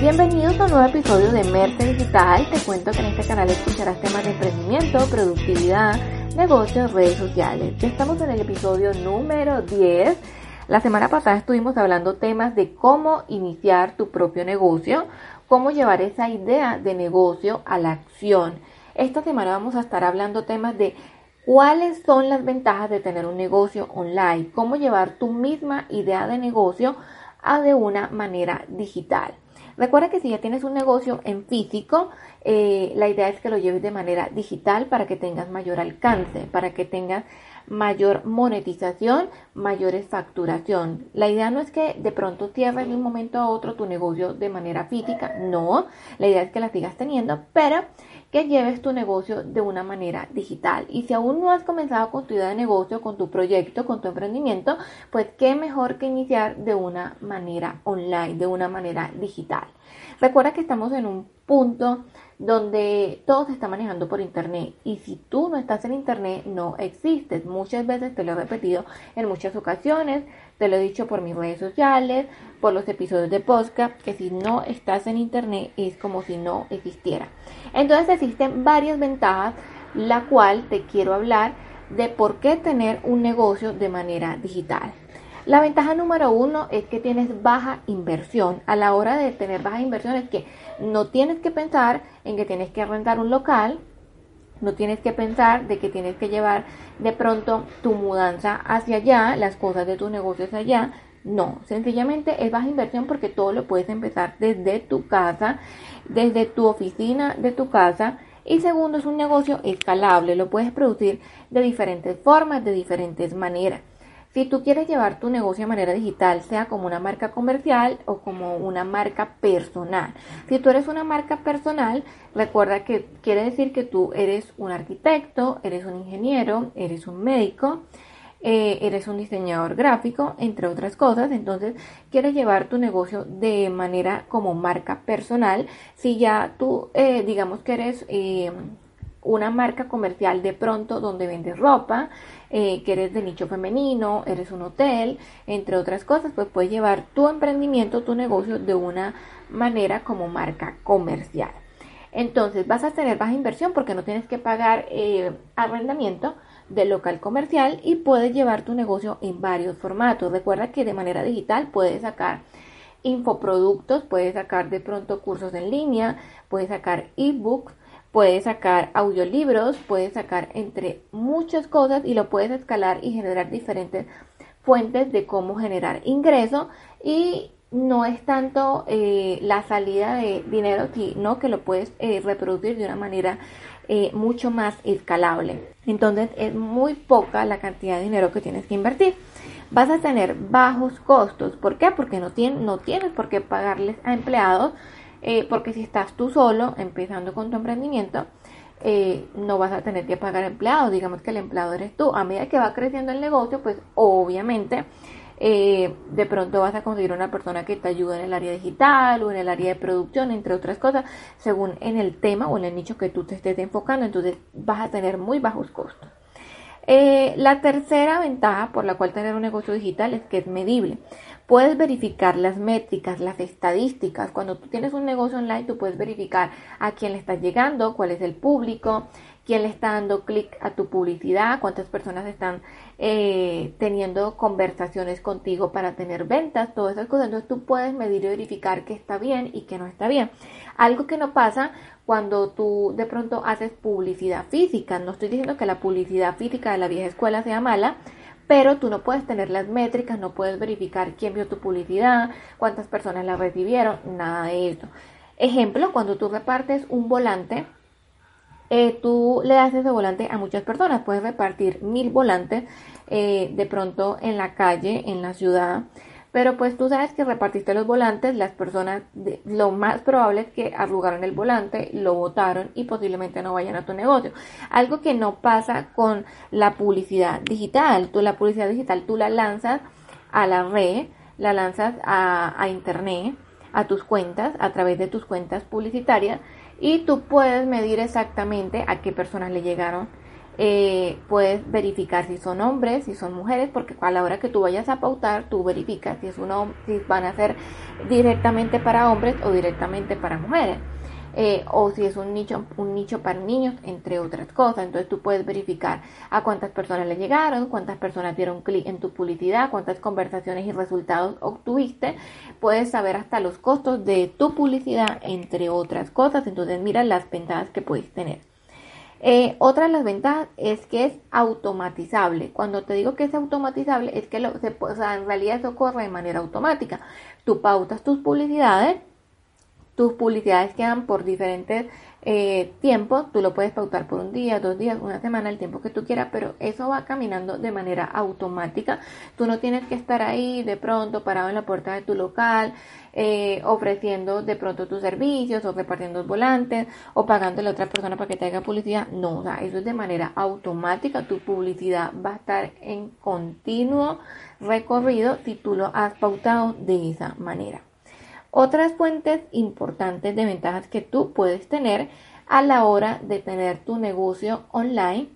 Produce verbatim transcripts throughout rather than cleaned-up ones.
Bienvenidos a un nuevo episodio de Merce Digital. Te cuento que en este canal escucharás temas de emprendimiento, productividad, negocios, redes sociales. Ya estamos en el episodio número diez. La semana pasada estuvimos hablando temas de cómo iniciar tu propio negocio, cómo llevar esa idea de negocio a la acción. Esta semana vamos a estar hablando temas de cuáles son las ventajas de tener un negocio online, cómo llevar tu misma idea de negocio a de una manera digital. Recuerda que si ya tienes un negocio en físico, eh, la idea es que lo lleves de manera digital para que tengas mayor alcance, para que tengas mayor monetización, mayores facturación. La idea no es que de pronto cierres de un momento a otro tu negocio de manera física, no. La idea es que la sigas teniendo, pero que lleves tu negocio de una manera digital. Y si aún no has comenzado con tu idea de negocio, con tu proyecto, con tu emprendimiento, pues qué mejor que iniciar de una manera online, de una manera digital. Recuerda que estamos en un punto donde todo se está manejando por internet, y si tú no estás en internet no existes. Muchas veces te lo he repetido en muchas ocasiones, te lo he dicho por mis redes sociales, por los episodios de podcast, que si no estás en internet es como si no existiera. Entonces existen varias ventajas, la cual te quiero hablar de por qué tener un negocio de manera digital. La ventaja número uno es que tienes baja inversión. A la hora de tener baja inversión es que no tienes que pensar en que tienes que rentar un local, no tienes que pensar de que tienes que llevar de pronto tu mudanza hacia allá, las cosas de tus negocios allá. No, sencillamente es baja inversión porque todo lo puedes empezar desde tu casa, desde tu oficina de tu casa. Y segundo, es un negocio escalable, lo puedes producir de diferentes formas, de diferentes maneras. Si tú quieres llevar tu negocio de manera digital, sea como una marca comercial o como una marca personal. Si tú eres una marca personal, recuerda que quiere decir que tú eres un arquitecto, eres un ingeniero, eres un médico, eh, eres un diseñador gráfico, entre otras cosas. Entonces, quieres llevar tu negocio de manera como marca personal. Si ya tú, eh, digamos que eres... Eh, una marca comercial de pronto donde vendes ropa, eh, que eres de nicho femenino, eres un hotel, entre otras cosas, pues puedes llevar tu emprendimiento, tu negocio de una manera como marca comercial. Entonces vas a tener baja inversión porque no tienes que pagar eh, arrendamiento del local comercial y puedes llevar tu negocio en varios formatos. Recuerda que de manera digital puedes sacar infoproductos, puedes sacar de pronto cursos en línea, puedes sacar ebooks, puedes sacar audiolibros, puedes sacar entre muchas cosas y lo puedes escalar y generar diferentes fuentes de cómo generar ingreso. Y no es tanto eh, la salida de dinero, sino que lo puedes eh, reproducir de una manera eh, mucho más escalable. Entonces es muy poca la cantidad de dinero que tienes que invertir. Vas a tener bajos costos. ¿Por qué? Porque no, tiene, no tienes por qué pagarles a empleados. Eh, porque si estás tú solo empezando con tu emprendimiento, eh, no vas a tener que pagar empleados. Digamos que el empleado eres tú. A medida que va creciendo el negocio, pues obviamente eh, de pronto vas a conseguir una persona que te ayude en el área digital o en el área de producción, entre otras cosas, según en el tema o en el nicho que tú te estés enfocando. Entonces vas a tener muy bajos costos. Eh, la tercera ventaja por la cual tener un negocio digital es que es medible. Puedes verificar las métricas, las estadísticas. Cuando tú tienes un negocio online, tú puedes verificar a quién le estás llegando, cuál es el público, quién le está dando clic a tu publicidad, cuántas personas están eh, teniendo conversaciones contigo para tener ventas, todas esas cosas. Entonces tú puedes medir y verificar qué está bien y qué no está bien. Algo que no pasa cuando tú de pronto haces publicidad física. No estoy diciendo que la publicidad física de la vieja escuela sea mala, pero tú no puedes tener las métricas, no puedes verificar quién vio tu publicidad, cuántas personas la recibieron, nada de eso. Ejemplo, cuando tú repartes un volante eh, tú le das ese volante a muchas personas. Puedes repartir mil volantes eh, de pronto en la calle, en la ciudad. Pero pues tú sabes que repartiste los volantes, las personas de, lo más probable es que arrugaron el volante, lo botaron y posiblemente no vayan a tu negocio. Algo que no pasa con la publicidad digital. Tú la publicidad digital tú la lanzas a la red, la lanzas a, a internet, a tus cuentas, a través de tus cuentas publicitarias, y tú puedes medir exactamente a qué personas le llegaron. Eh, puedes verificar si son hombres, si son mujeres, porque a la hora que tú vayas a pautar, tú verificas si, es uno, si van a ser directamente para hombres o directamente para mujeres, eh, o si es un nicho, un nicho para niños, entre otras cosas. Entonces tú puedes verificar a cuántas personas le llegaron, cuántas personas dieron clic en tu publicidad, cuántas conversaciones y resultados obtuviste. Puedes saber hasta los costos de tu publicidad, entre otras cosas. Entonces mira las ventajas que puedes tener. Eh, otra de las ventajas es que es automatizable. Cuando te digo que es automatizable, es que lo, se, o sea, en realidad eso corre de manera automática. Tú pautas tus publicidades, tus publicidades quedan por diferentes eh, tiempos. Tú lo puedes pautar por un día, dos días, una semana, el tiempo que tú quieras, pero eso va caminando de manera automática. Tú no tienes que estar ahí de pronto parado en la puerta de tu local, Eh, ofreciendo de pronto tus servicios o repartiendo volantes o pagándole a otra persona para que te haga publicidad. No, o sea, eso es de manera automática. Tu publicidad va a estar en continuo recorrido si tú lo has pautado de esa manera. Otras fuentes importantes de ventajas que tú puedes tener a la hora de tener tu negocio online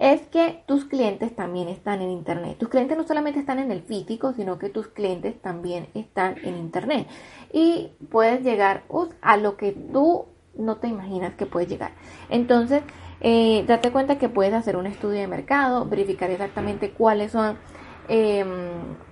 es que tus clientes también están en internet. Tus clientes no solamente están en el físico, sino que tus clientes también están en internet. Y puedes llegar uh, a lo que tú no te imaginas que puedes llegar. Entonces, eh, date cuenta que puedes hacer un estudio de mercado, verificar exactamente cuáles son eh,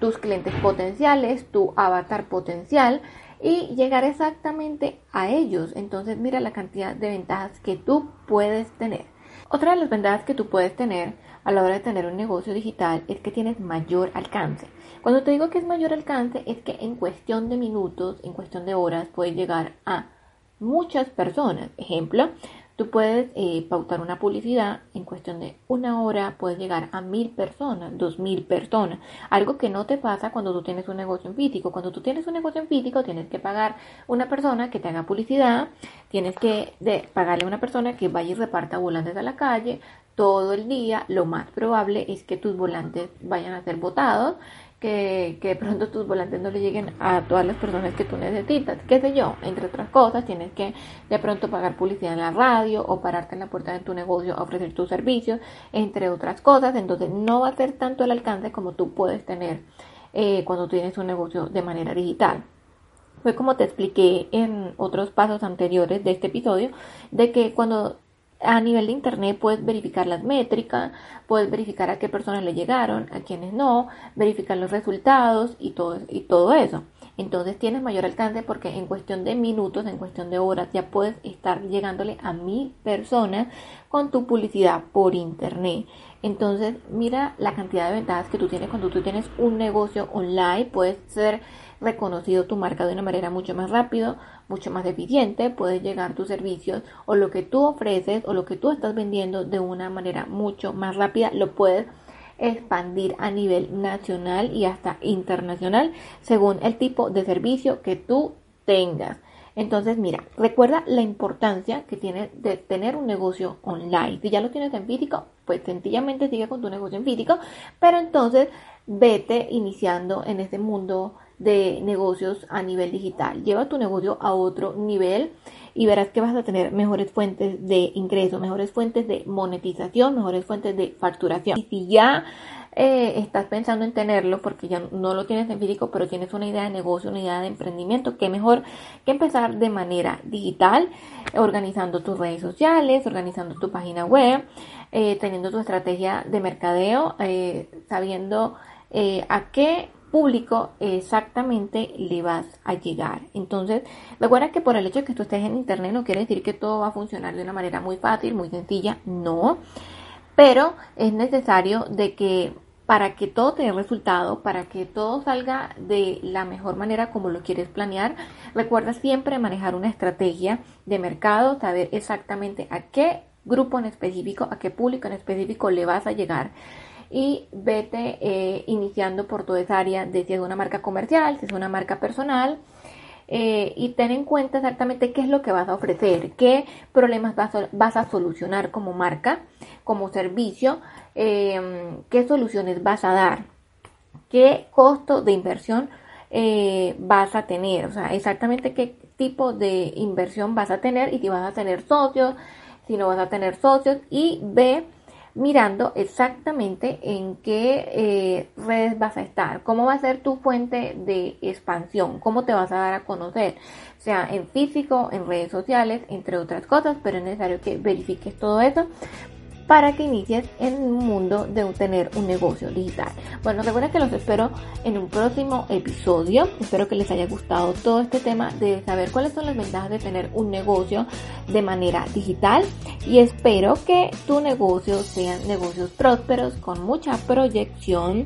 tus clientes potenciales, tu avatar potencial, y llegar exactamente a ellos. Entonces, mira la cantidad de ventajas que tú puedes tener. Otra de las ventajas que tú puedes tener a la hora de tener un negocio digital es que tienes mayor alcance. Cuando te digo que es mayor alcance, es que en cuestión de minutos, en cuestión de horas, puedes llegar a muchas personas. Ejemplo, tú puedes eh, pautar una publicidad, en cuestión de una hora puedes llegar a mil personas, dos mil personas. Algo que no te pasa cuando tú tienes un negocio en físico. Cuando tú tienes un negocio en físico, tienes que pagar una persona que te haga publicidad, tienes que de, pagarle a una persona que vaya y reparta volantes a la calle todo el día. Lo más probable es que tus volantes vayan a ser botados, que, que de pronto tus volantes no le lleguen a todas las personas que tú necesitas, qué sé yo, entre otras cosas. Tienes que de pronto pagar publicidad en la radio o pararte en la puerta de tu negocio a ofrecer tus servicios, entre otras cosas. Entonces no va a ser tanto el alcance como tú puedes tener eh, cuando tienes un negocio de manera digital. Fue como te expliqué en otros pasos anteriores de este episodio, de que cuando a nivel de internet puedes verificar las métricas, puedes verificar a qué personas le llegaron, a quiénes no, verificar los resultados y todo, y todo eso. Entonces tienes mayor alcance porque en cuestión de minutos, en cuestión de horas, ya puedes estar llegándole a mil personas con tu publicidad por internet. Entonces mira la cantidad de ventajas que tú tienes cuando tú tienes un negocio online. Puedes ser reconocido tu marca de una manera mucho más rápido, mucho más eficiente. Puedes llegar tus servicios o lo que tú ofreces o lo que tú estás vendiendo de una manera mucho más rápida. Lo puedes expandir a nivel nacional y hasta internacional según el tipo de servicio que tú tengas. Entonces mira, recuerda la importancia que tiene de tener un negocio online. Si ya lo tienes en físico, pues sencillamente sigue con tu negocio en físico, pero entonces vete iniciando en este mundo de negocios a nivel digital. Lleva tu negocio a otro nivel y verás que vas a tener mejores fuentes de ingreso, mejores fuentes de monetización, mejores fuentes de facturación. Y si ya eh, estás pensando en tenerlo porque ya no lo tienes en físico, pero tienes una idea de negocio, una idea de emprendimiento, qué mejor que empezar de manera digital, organizando tus redes sociales, organizando tu página web, eh, teniendo tu estrategia de mercadeo, eh, sabiendo eh, a qué público exactamente le vas a llegar. Entonces recuerda que por el hecho de que tú estés en internet no quiere decir que todo va a funcionar de una manera muy fácil, muy sencilla, no, pero es necesario de que para que todo te dé resultado, para que todo salga de la mejor manera como lo quieres planear, recuerda siempre manejar una estrategia de mercado, saber exactamente a qué grupo en específico, a qué público en específico le vas a llegar. Y vete eh, iniciando por toda esa área de si es una marca comercial, si es una marca personal. Eh, y ten en cuenta exactamente qué es lo que vas a ofrecer, qué problemas vas a, vas a solucionar como marca, como servicio, eh, qué soluciones vas a dar, qué costo de inversión eh, vas a tener, o sea, exactamente qué tipo de inversión vas a tener y si vas a tener socios, si no vas a tener socios, y ve mirando exactamente en qué eh, redes vas a estar, cómo va a ser tu fuente de expansión, cómo te vas a dar a conocer, sea en físico, en redes sociales, entre otras cosas, pero es necesario que verifiques todo eso para que inicies en el mundo de tener un negocio digital. Bueno, recuerden que los espero en un próximo episodio. Espero que les haya gustado todo este tema de saber cuáles son las ventajas de tener un negocio de manera digital. Y espero que tu negocio sean negocios prósperos, con mucha proyección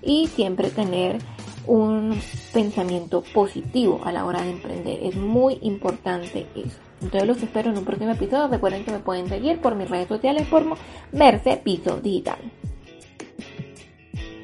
y siempre tener un pensamiento positivo a la hora de emprender. Es muy importante eso. Entonces los espero en un próximo episodio. Recuerden que me pueden seguir por mis redes sociales como Merce Piso Digital.